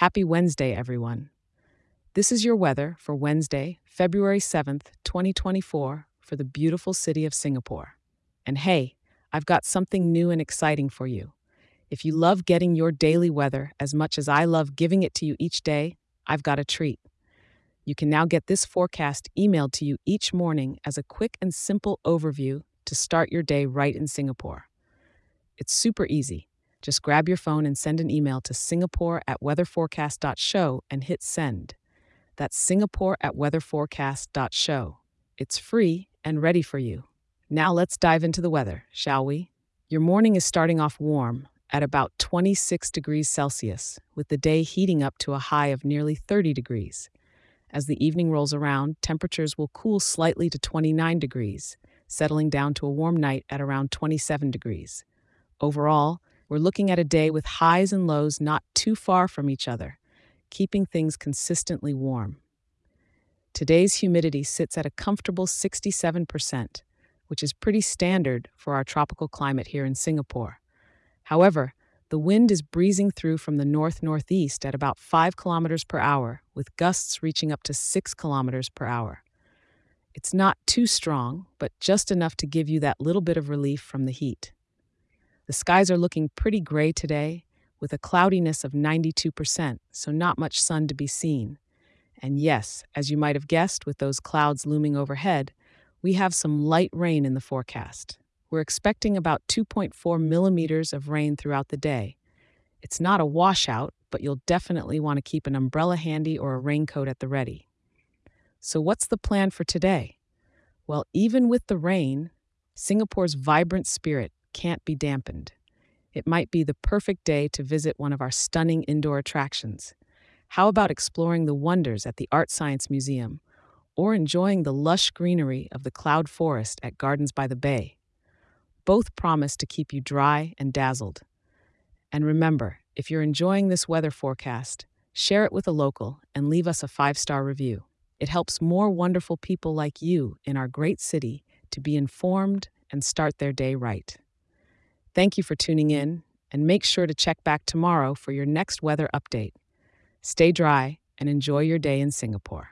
Happy Wednesday, everyone. This is your weather for Wednesday, February 7th, 2024, for the beautiful city of Singapore. And hey, I've got something new and exciting for you. If you love getting your daily weather as much as I love giving it to you each day, I've got a treat. You can now get this forecast emailed to you each morning as a quick and simple overview to start your day right in Singapore. It's super easy. Just grab your phone and send an email to singapore@weatherforecast.show and hit send. That's singapore@weatherforecast.show. It's free and ready for you. Now let's dive into the weather, shall we? Your morning is starting off warm at about 26 degrees Celsius, with the day heating up to a high of nearly 30 degrees. As the evening rolls around, temperatures will cool slightly to 29 degrees, settling down to a warm night at around 27 degrees. Overall, we're looking at a day with highs and lows not too far from each other, keeping things consistently warm. Today's humidity sits at a comfortable 67%, which is pretty standard for our tropical climate here in Singapore. However, the wind is breezing through from the north-northeast at about 5 kilometers per hour, with gusts reaching up to 6 kilometers per hour. It's not too strong, but just enough to give you that little bit of relief from the heat. The skies are looking pretty gray today, with a cloudiness of 92%, so not much sun to be seen. And yes, as you might have guessed, with those clouds looming overhead, we have some light rain in the forecast. We're expecting about 2.4 millimeters of rain throughout the day. It's not a washout, but you'll definitely want to keep an umbrella handy or a raincoat at the ready. So what's the plan for today? Well, even with the rain, Singapore's vibrant spirit can't be dampened. It might be the perfect day to visit one of our stunning indoor attractions. How about exploring the wonders at the Art Science Museum, or enjoying the lush greenery of the Cloud Forest at Gardens by the Bay? Both promise to keep you dry and dazzled. And remember, if you're enjoying this weather forecast, share it with a local and leave us a 5-star review. It helps more wonderful people like you in our great city to be informed and start their day right. Thank you for tuning in, and make sure to check back tomorrow for your next weather update. Stay dry and enjoy your day in Singapore.